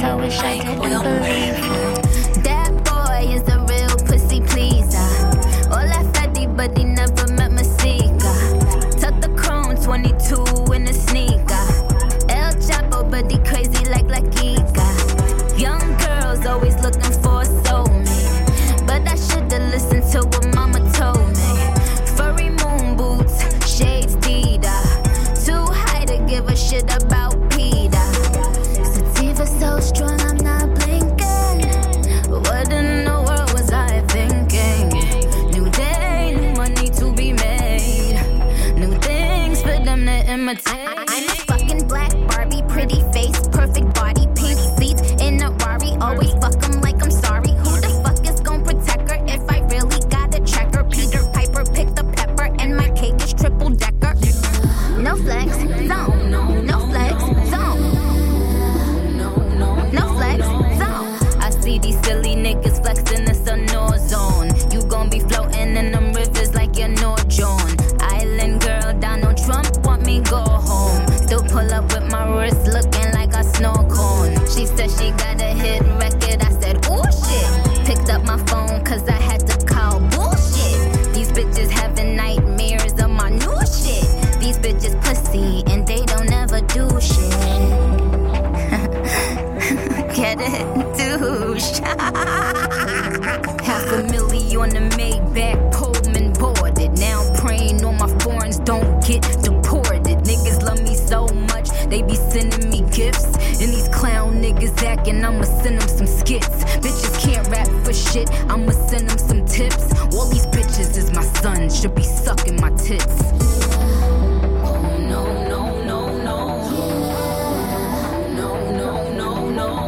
hands, I wish I could do it. That boy is a real pussy pleaser. All that fatty, but he never met my seeker. Tuck the chrome 22 in a sneaker. El Chapo, but he crazy like La Kika. Young girls always looking for a soulmate, but I shoulda listened to what mama told me. Furry moon boots, shades Dita. Too high to give a shit about Peter. Sativa so strong, I'm not blinking. What in the world was I thinking? New day, new money to be made. New things for them to imitate. I'm a fucking black Barbie, pretty face, perfect body, pink seats in a Rari. Always fuck 'em like I'm sorry. Who the fuck is gon' protect her if I really gotta check her? Peter Piper picked the pepper and my cake is triple decker. No flex, zone. No flex, zone. No flex, zone. I see these silly niggas flexing, it's a no zone. You gon' be floating in them rivers like you're no Joan. Island girl, Donald Trump want me go home. Still pull up with my wrist looking like a snow cone. She said she got a hit record, I said, ooh shit. Picked up my phone cause I had to call bullshit. These bitches having nightmares of my new shit. These bitches pussy and they don't ever do shit. Get it? Douche. Half a million on the Maybach, Pullman boarded. Now praying on my foreigns don't get deported. Niggas love me so much, they be sending me gifts. And these clown niggas acting, I'ma send them some skits. Bitches can't rap for shit, I'ma send them some tips. All these bitches is my son, should be sucking my tits.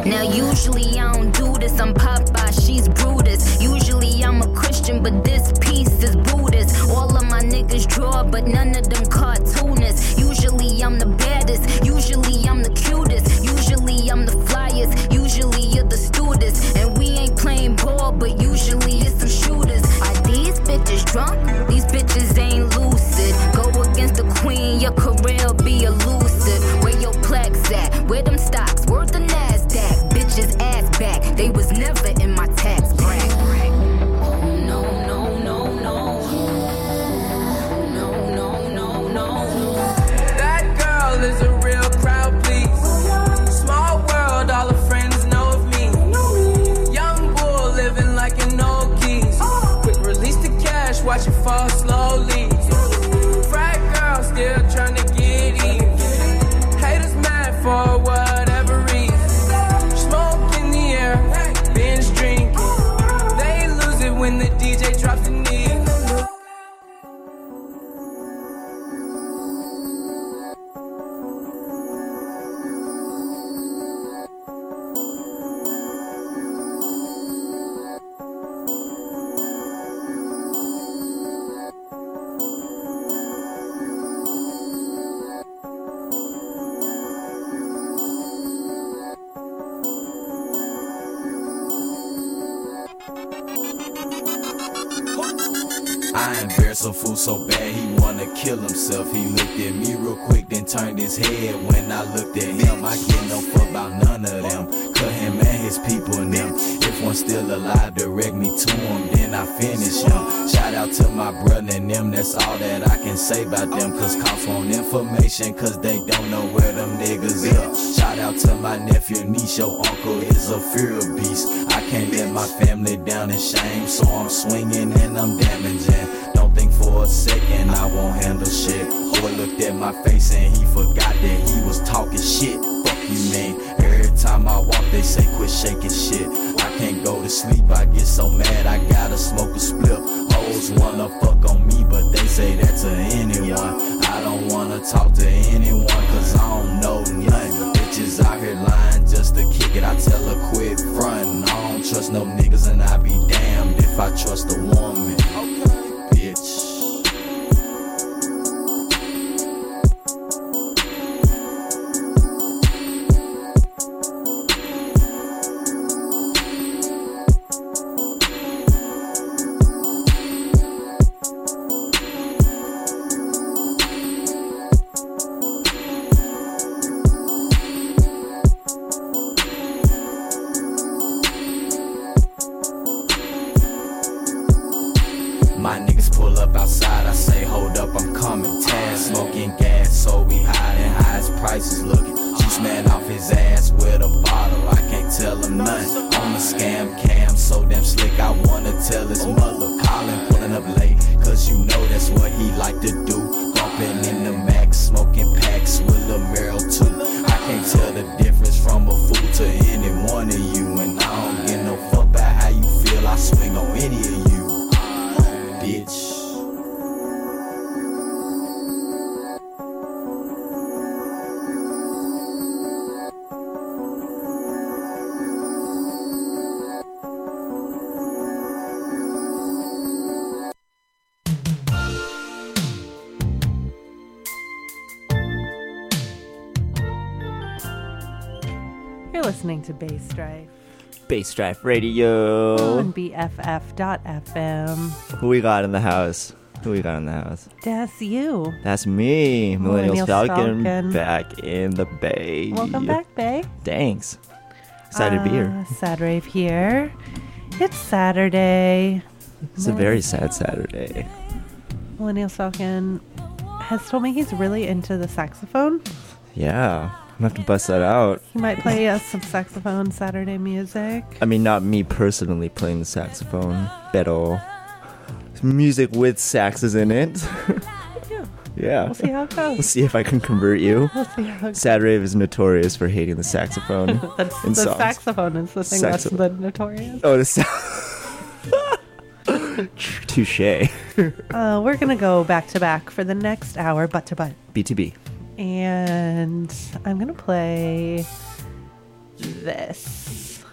Now usually I don't do this, I'm Popeye, she's Brutus. Usually I'm a Christian, but this piece is Buddhist. All of my niggas draw, but none of them cartoonists. Usually I'm the baddest, usually I'm the cutest. Usually I'm the flyest, usually you're the stewardess. And we ain't playing ball, but usually it's some shooters. Are these bitches drunk? These bitches ain't lucid. Go against the queen, your career'll be elusive. Where your plaques at? Where them stocks? Worth the NASDAQ? Bitches ass back, they was never in my tax bracket. Oh no. That girl is a real crowd please. Small world, all her friends know of me. Young bull living like an old geese. Quick release the cash, watch it fall slowly. Frat girl still trying to get in. Haters mad for whatever reason. Smoke in the air, binge drinking. They lose it when the DJ drops the knee. A fool so bad he wanna kill himself. He looked at me real quick, then turned his head. When I looked at him, I get no fuck about none of them. Cut him and his people and them. If one's still alive, direct me to him, then I finish him. Shout out to my brother and them, that's all that I can say about them. Cause cops want information, cause they don't know where them niggas is. Shout out to my nephew, niece, your uncle is a fear of beast. I can't let my family down in shame, so I'm swinging and I'm damaging. Don't think for a second I won't handle shit. Boy looked at my face and he forgot that he was talking shit. Fuck you, man. Every time I walk they say quit shaking shit. I can't go to sleep, I get so mad I gotta smoke a spliff. Hoes wanna fuck on me but they say that to anyone. I don't wanna talk to anyone cause I don't know nothing. Bitches out here lying just to kick it, I tell her quit frontin'. I don't trust no niggas and I be damned if I trust a woman. Bitch. I'm a scam cam, so damn slick, I wanna tell his mother. Colin pulling up late, cause you know that's what he like to do. Bumping in the Mac, smoking packs with a Merrill too. I can't tell the difference from a fool to any one of you, and I don't give no fuck about how you feel, I swing on any of you, bitch. Listening to Bass Drive Radio on BFF.FM. Who we got in the house? That's you. That's me, Millennial Falcon, back in the Bay. Welcome back, Bay. Thanks. Excited to be here. Sad Rave here. It's Saturday. It's a very sad Saturday. Millennial Falcon has told me he's really into the saxophone. Yeah. I'm gonna have to bust that out. He might play us some saxophone Saturday music. I mean, not me personally playing the saxophone, but music with saxes in it. Yeah. We'll see how it goes. We'll see if I can convert you. We'll see how it goes. Sad Rave is notorious for hating the saxophone. That's the songs. Saxophone is the thing that's the notorious. Oh, the touche. We're gonna go back to back for the next hour, butt to butt. BTB. And I'm going to play this.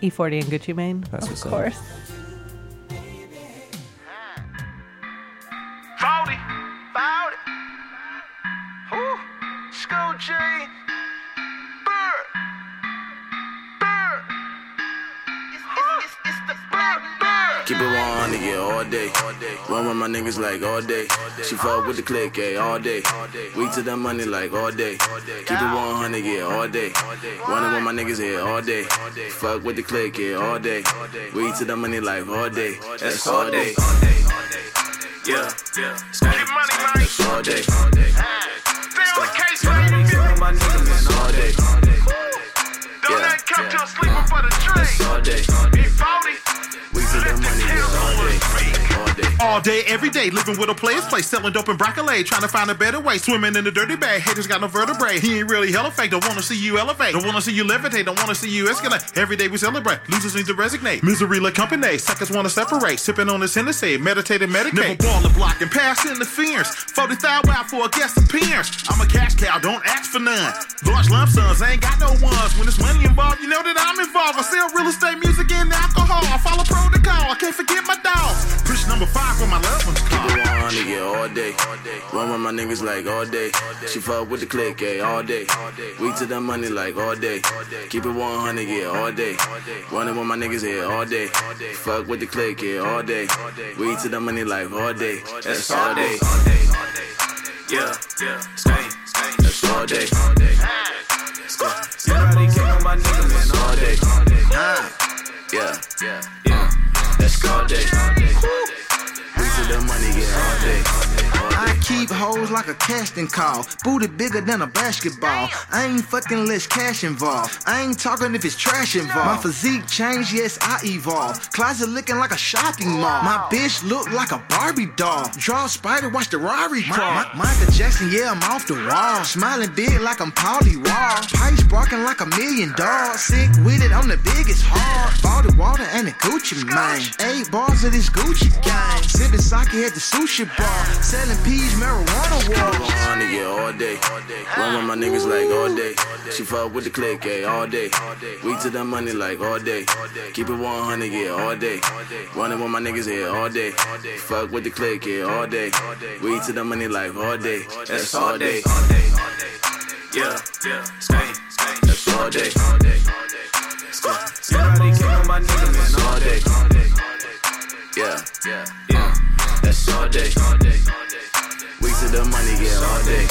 E-40 and Gucci Mane. That's of course. 40. Who? School G. Bird. It's the black bird. Keep it 100 all day. Run with my niggas like all day. She fuck with the click, ayy, all day. We to that money like all day. Keep it 100, yeah, all day. Running with my niggas here all day. Fuck with the click, yeah, all day. We to that money like all day. That's all day. Yeah, that's all day. Stay on the case, man. My niggas all day. Don't let come to sleep for the train. That's all day. E-40. We to that money here all day. All day, every day, living with a player's place, selling dope and broccoli, trying to find a better way, swimming in the dirty bag, haters got no vertebrae, he ain't really hella fake, don't want to see you elevate, don't want to see you levitate, don't want to see you escalate, every day we celebrate, losers need to resonate, misery la company, suckers want to separate, sipping on this Hennessy, meditate and medicate, never ball the block and pass interference, 40,000 out for a guest appearance, I'm a cash cow, don't ask for none, large lump sums, I ain't got no ones, when there's money involved, you know that I'm involved, I sell real estate, music and alcohol, I follow protocol, I can't forget my dogs, push number 5. Keep it 100, yeah, all day. Run with my niggas like all day. She fuck with the click, yeah, all day. We to that money like all day. Keep it 100, yeah, all day. Running with my niggas here all day. Fuck with the click, yeah, all day. We to that money like all day. That's all day. Yeah, that's all day. Everybody came on my niggas, man, all day. Yeah, that's all day. I keep hoes like a casting call. Booty bigger than a basketball. I ain't fucking less cash involved. I ain't talking if it's trash involved. My physique changed, yes, I evolved. Closet looking like a shopping mall. My bitch look like a Barbie doll. Draw spider, watch the Rari crawl. Michael Jackson, yeah, I'm off the wall. Smiling big like I'm Pauly Wall. Pipes barking like $1 million. Sick with it, I'm the biggest hog. Bought the water and the Gucci Mane. 8 bars of this Gucci gang. Sipping sake at the sushi bar, selling peas, marijuana walls. Yeah, all day. Run with my niggas like all day. She fuck with the click, yeah, all day. We to that money like all day. Keep it 100, yeah, all day. Running with my niggas here all day. Fuck with the click, yeah, all day. We to that money like all day. That's all day. Yeah, that's all day. Everybody came on my niggas, man, all day. Yeah. That's all day. We to the money, yeah, all day.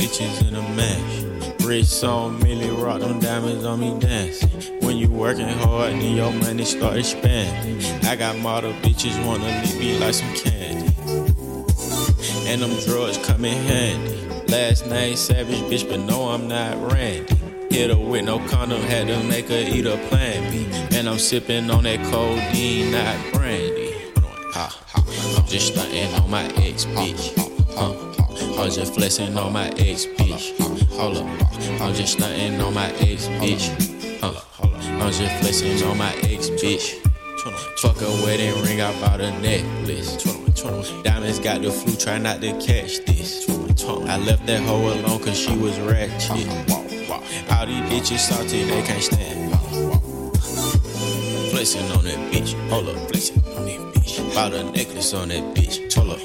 bitches in a mash. Rich on Millie rock, them diamonds on me dancing. When you working hard, then your money start expanding. I got model bitches wanna lick me like some candy, and them drugs come in handy. Last name Savage, bitch, but no, I'm not Randy. Hit her with no condom, had to make her eat a Plan B. And I'm sipping on that codeine, not brandy. I'm just stunting on my ex, bitch. I'm just flexing on my ex, bitch. Hold up, I'm just stunting on my ex, bitch. I'm just flexing on my ex, bitch. Fuck a wedding ring, I bought a necklace. Diamonds got the flu, try not to catch this. I left that hoe alone cause she was ratchet. All these bitches salty, they can't stand. Flexing on that bitch, hold up, flexing on that bitch. Bought a necklace on that bitch, told her.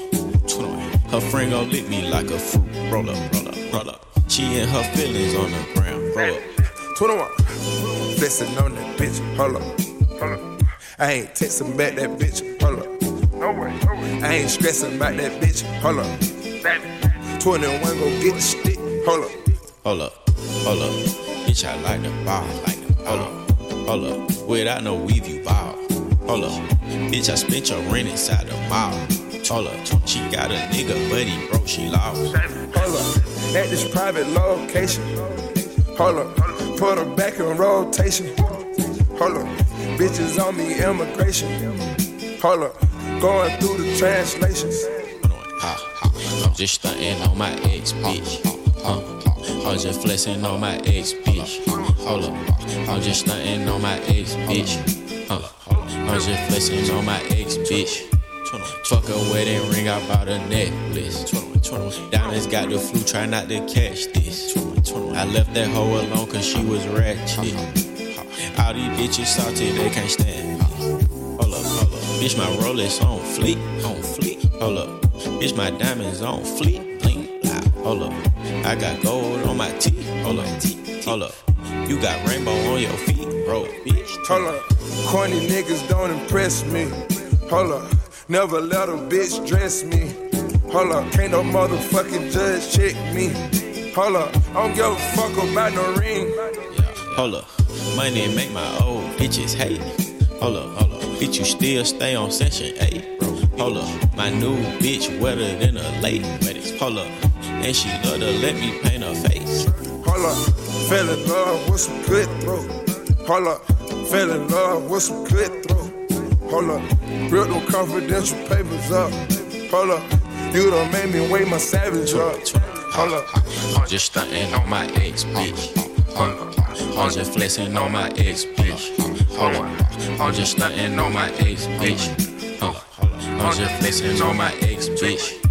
Her friend gon' lick me like a fruit. Roll up, roll up, roll up. She and her feelings on the ground, roll up. 21, flexing on that bitch, hold up, hold up. I ain't texting back that bitch, hold up. No way, no way. I ain't stressing about that bitch, hold up. 21, go get the stick, hold up. Hold up, hold up. Bitch, I like the ball, like the hold up, hold up. Without no weave, you ball, hold up. Bitch, I spent your rent inside the mall, hold up. She got a nigga, but he broke, she lost. Hold up, at this private location, hold up. Put her back in rotation, hold up. Bitches on me, immigration. Hold up, going through the translations. I'm just stunting on my ex, bitch. I'm just flexing on my ex, bitch. Hold up, I'm just stunting on my ex, bitch. I'm just flexing on my ex, bitch. Fuck a wedding ring, I bought a necklace. Diamonds got the flu, try not to catch this. I left that hoe alone cause she was ratchet. All these bitches salty, they can't stand. Hold up, hold up. Bitch, my Rolex on fleek, on fleek. Hold up. Bitch, my diamonds on fleek, bling, blah. Hold up. I got gold on my teeth. Hold up, hold up. You got rainbow on your feet, bro, bitch. Hold up. Corny niggas don't impress me. Hold up. Never let a bitch dress me. Hold up. Can't no motherfucking judge check me. Hold up. I don't give a fuck about no ring. Hold up. Money make my old bitches hate. Hold up, hold up. Bitch, you still stay on session 8. Hold up. My new bitch wetter than a lake. Hold up. And she love to let me paint her face. Hold up. Fell in love with some good throat. Hold up. Fell in love with some good throat. Hold up. Real no confidential papers up. Hold up. You done made me weigh my savage up. Hold up. I'm just stunting on my ex, bitch. I'm just flexing on my ex, bitch. Hold on. I'm just stunting on my ex, bitch. I'm just flexing on my ex, bitch.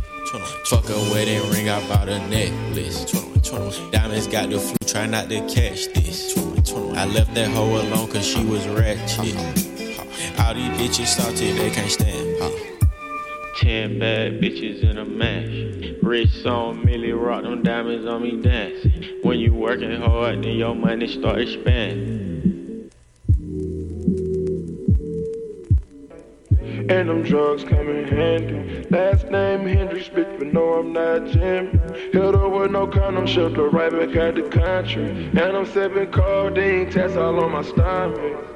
Fuck a wedding ring, I bought a necklace. Diamonds got the flu, try not to catch this. I left that hoe alone cause she was ratchet. All these bitches salty, they can't stand. 10 bad bitches in a mash. Rich on Millie rock, them diamonds on me dancing. When you working hard, then your money start expanding. And them drugs come in handy. Last name Hendrix, bitch, but no, I'm not Jimmy. Held up with no condom, shipped her right back out the country. And I'm sipping codeine, tats all on my stomach.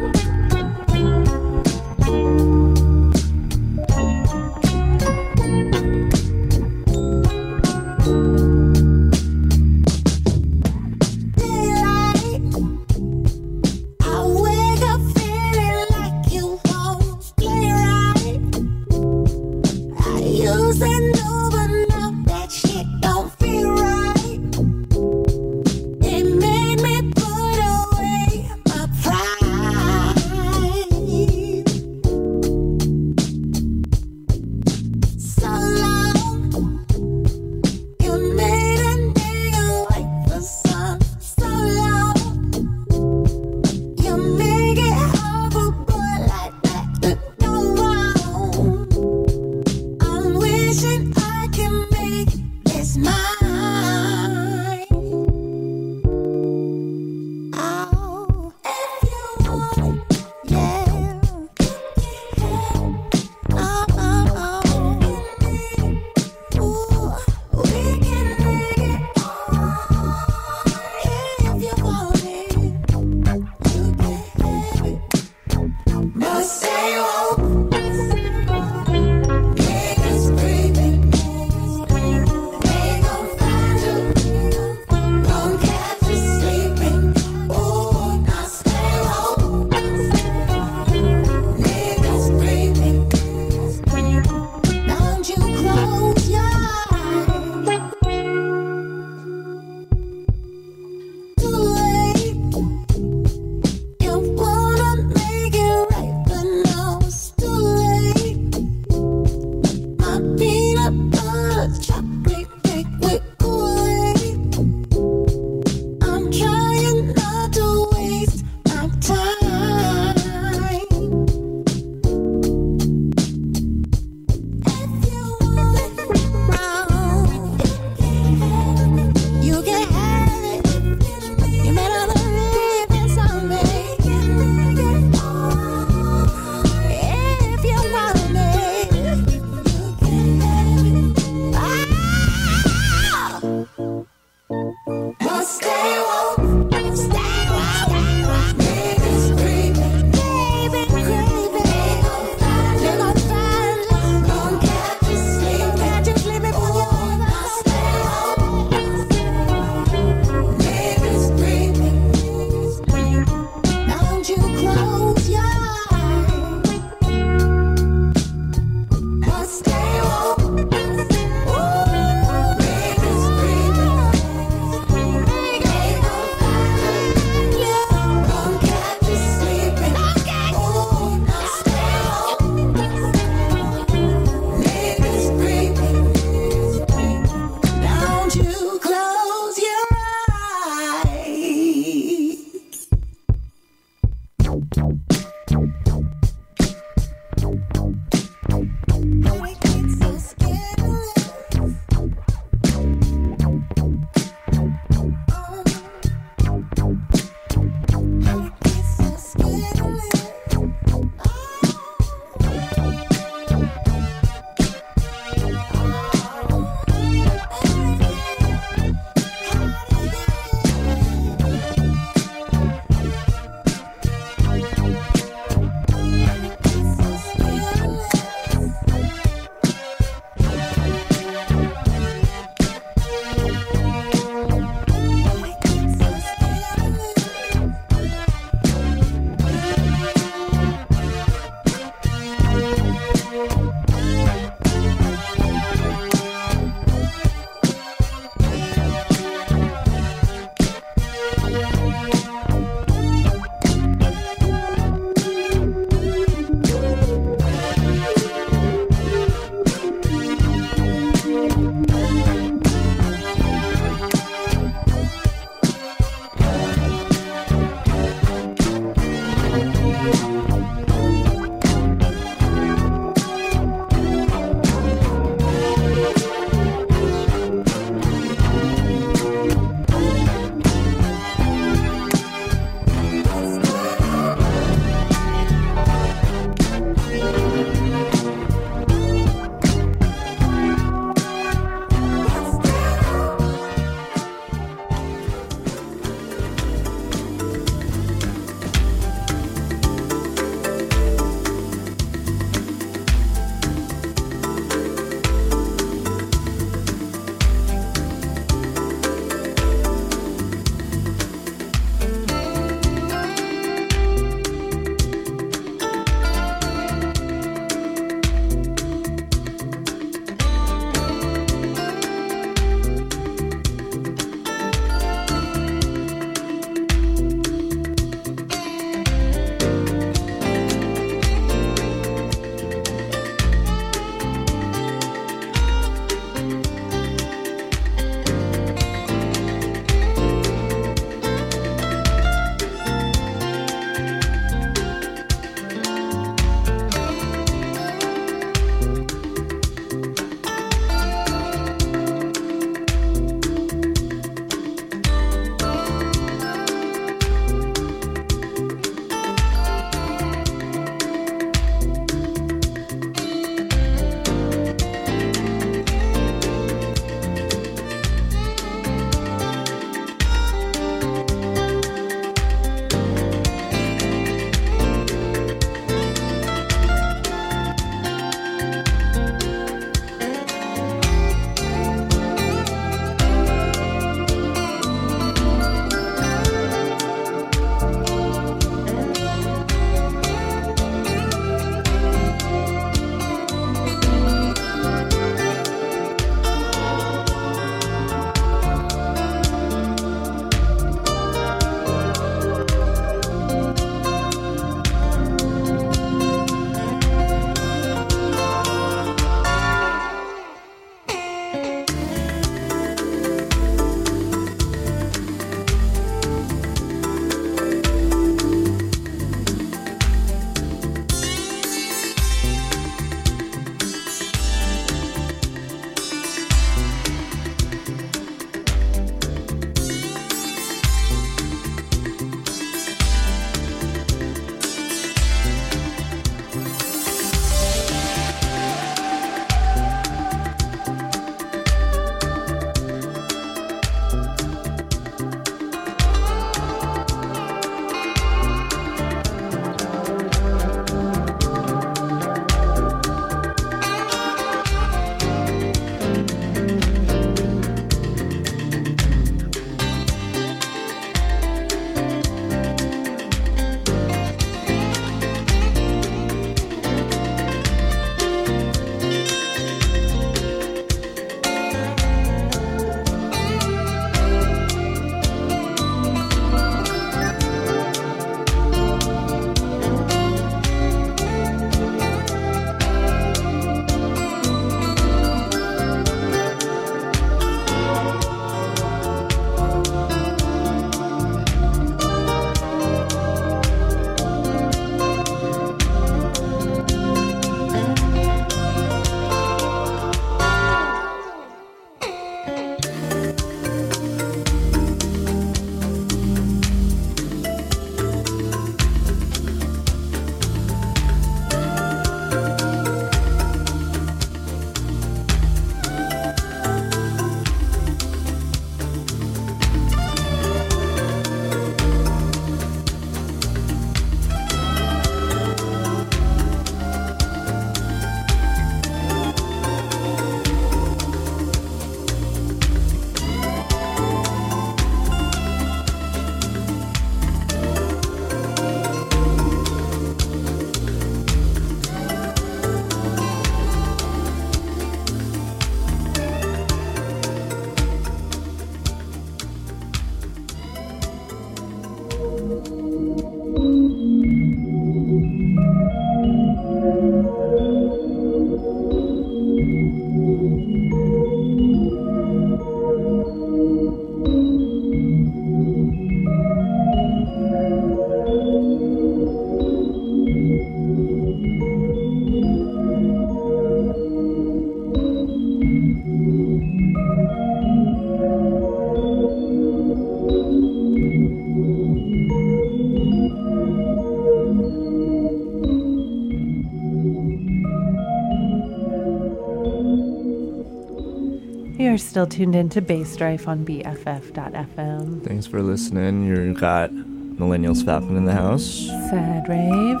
still tuned in to Baystrife on BFF.FM. Thanks for listening. You've got Millennials Falcon in the house. Sad Rave.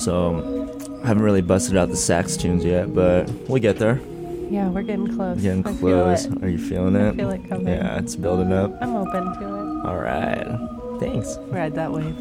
So, I haven't really busted out the sax tunes yet, but we'll get there. Yeah, we're getting close. Are you feeling it? I feel it coming. Yeah, it's building up. I'm open to it. All right. Thanks. Ride that wave.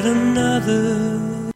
Unable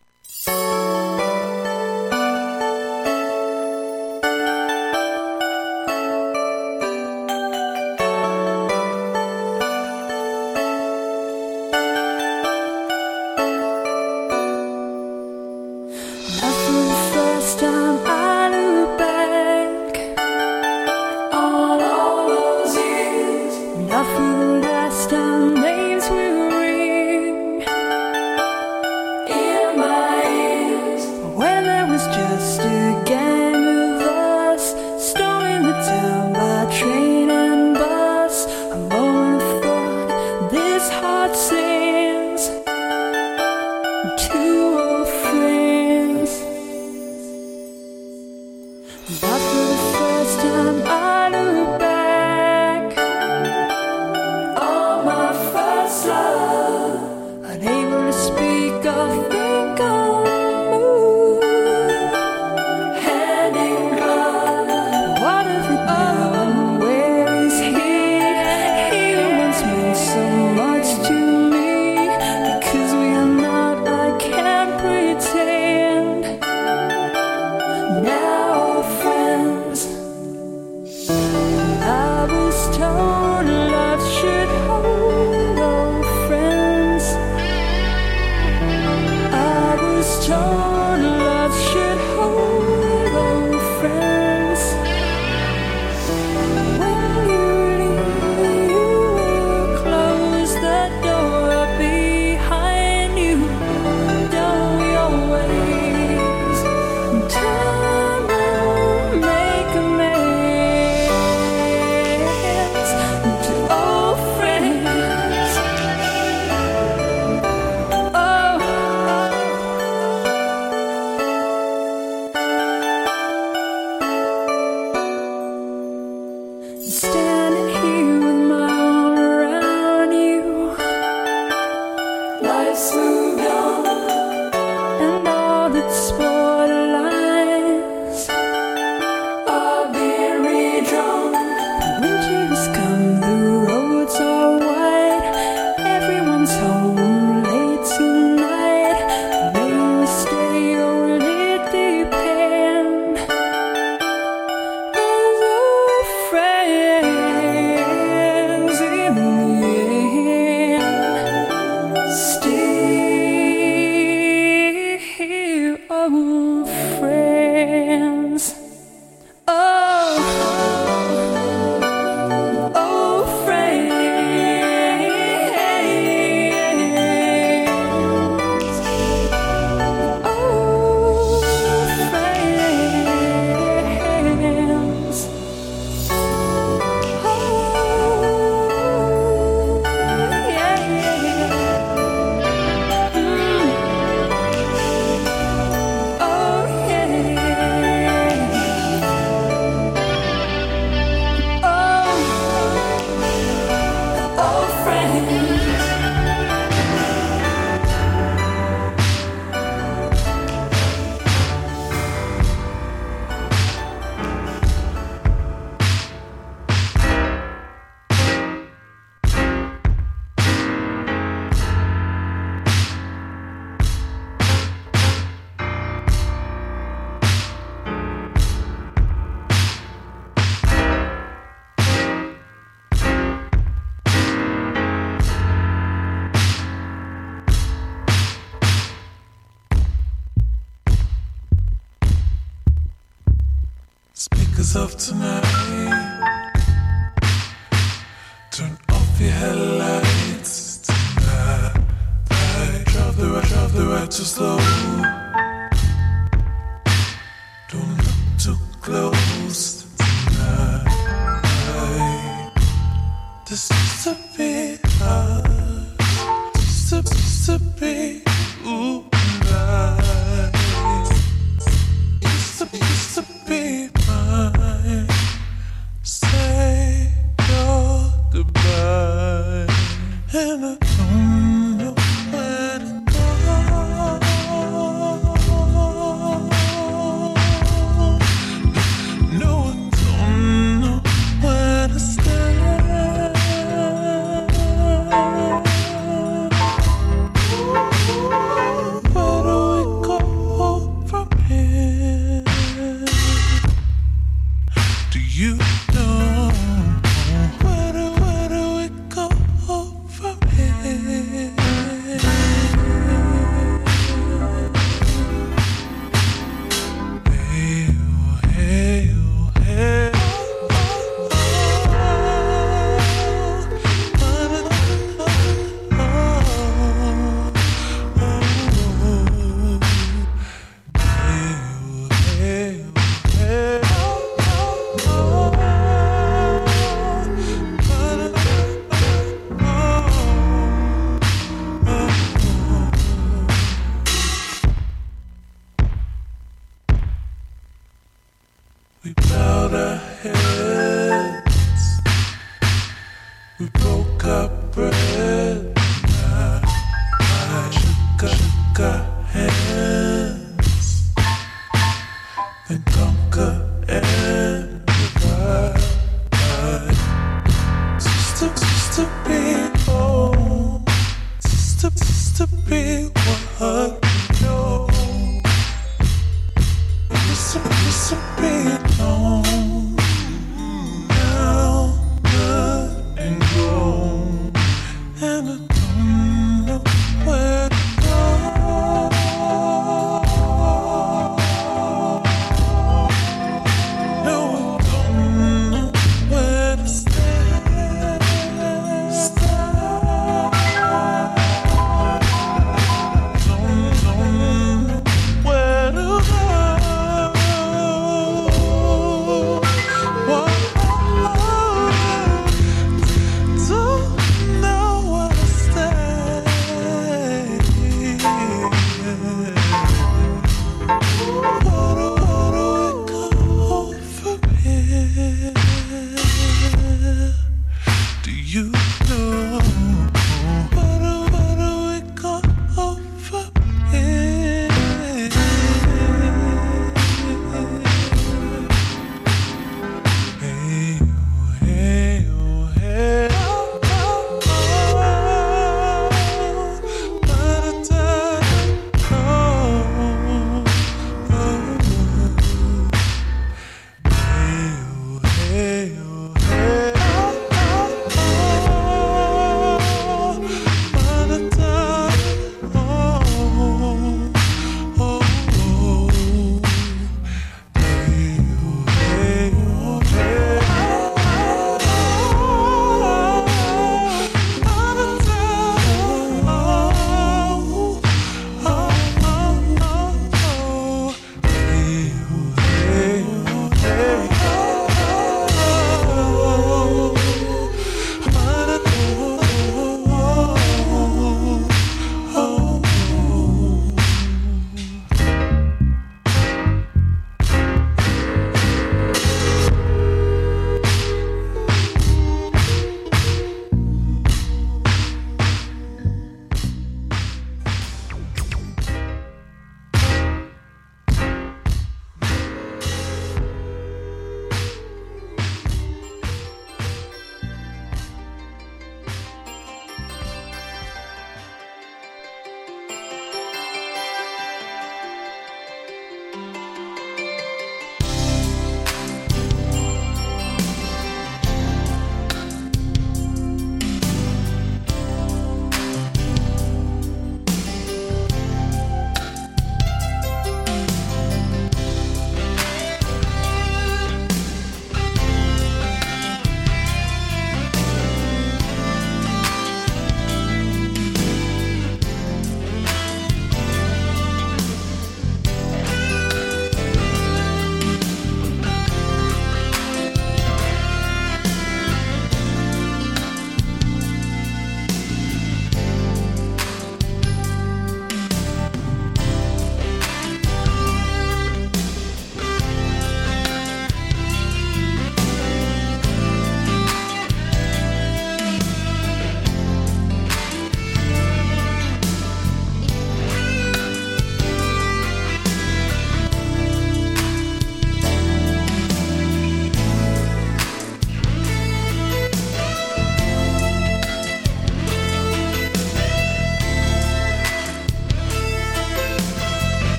to speak or think or move. Speakers of tonight, turn off your headlights tonight. Drive the ride too slow. Don't look too close tonight. This used to be us, used to be you and I. Used to be mine. Say your goodbye, and I don't know where to go. No, I don't know where to stay. You know, where do we go from here? Hey, oh, hey, oh, hey. Oh, oh, oh, oh. Hey, oh, hey. Used to be alone.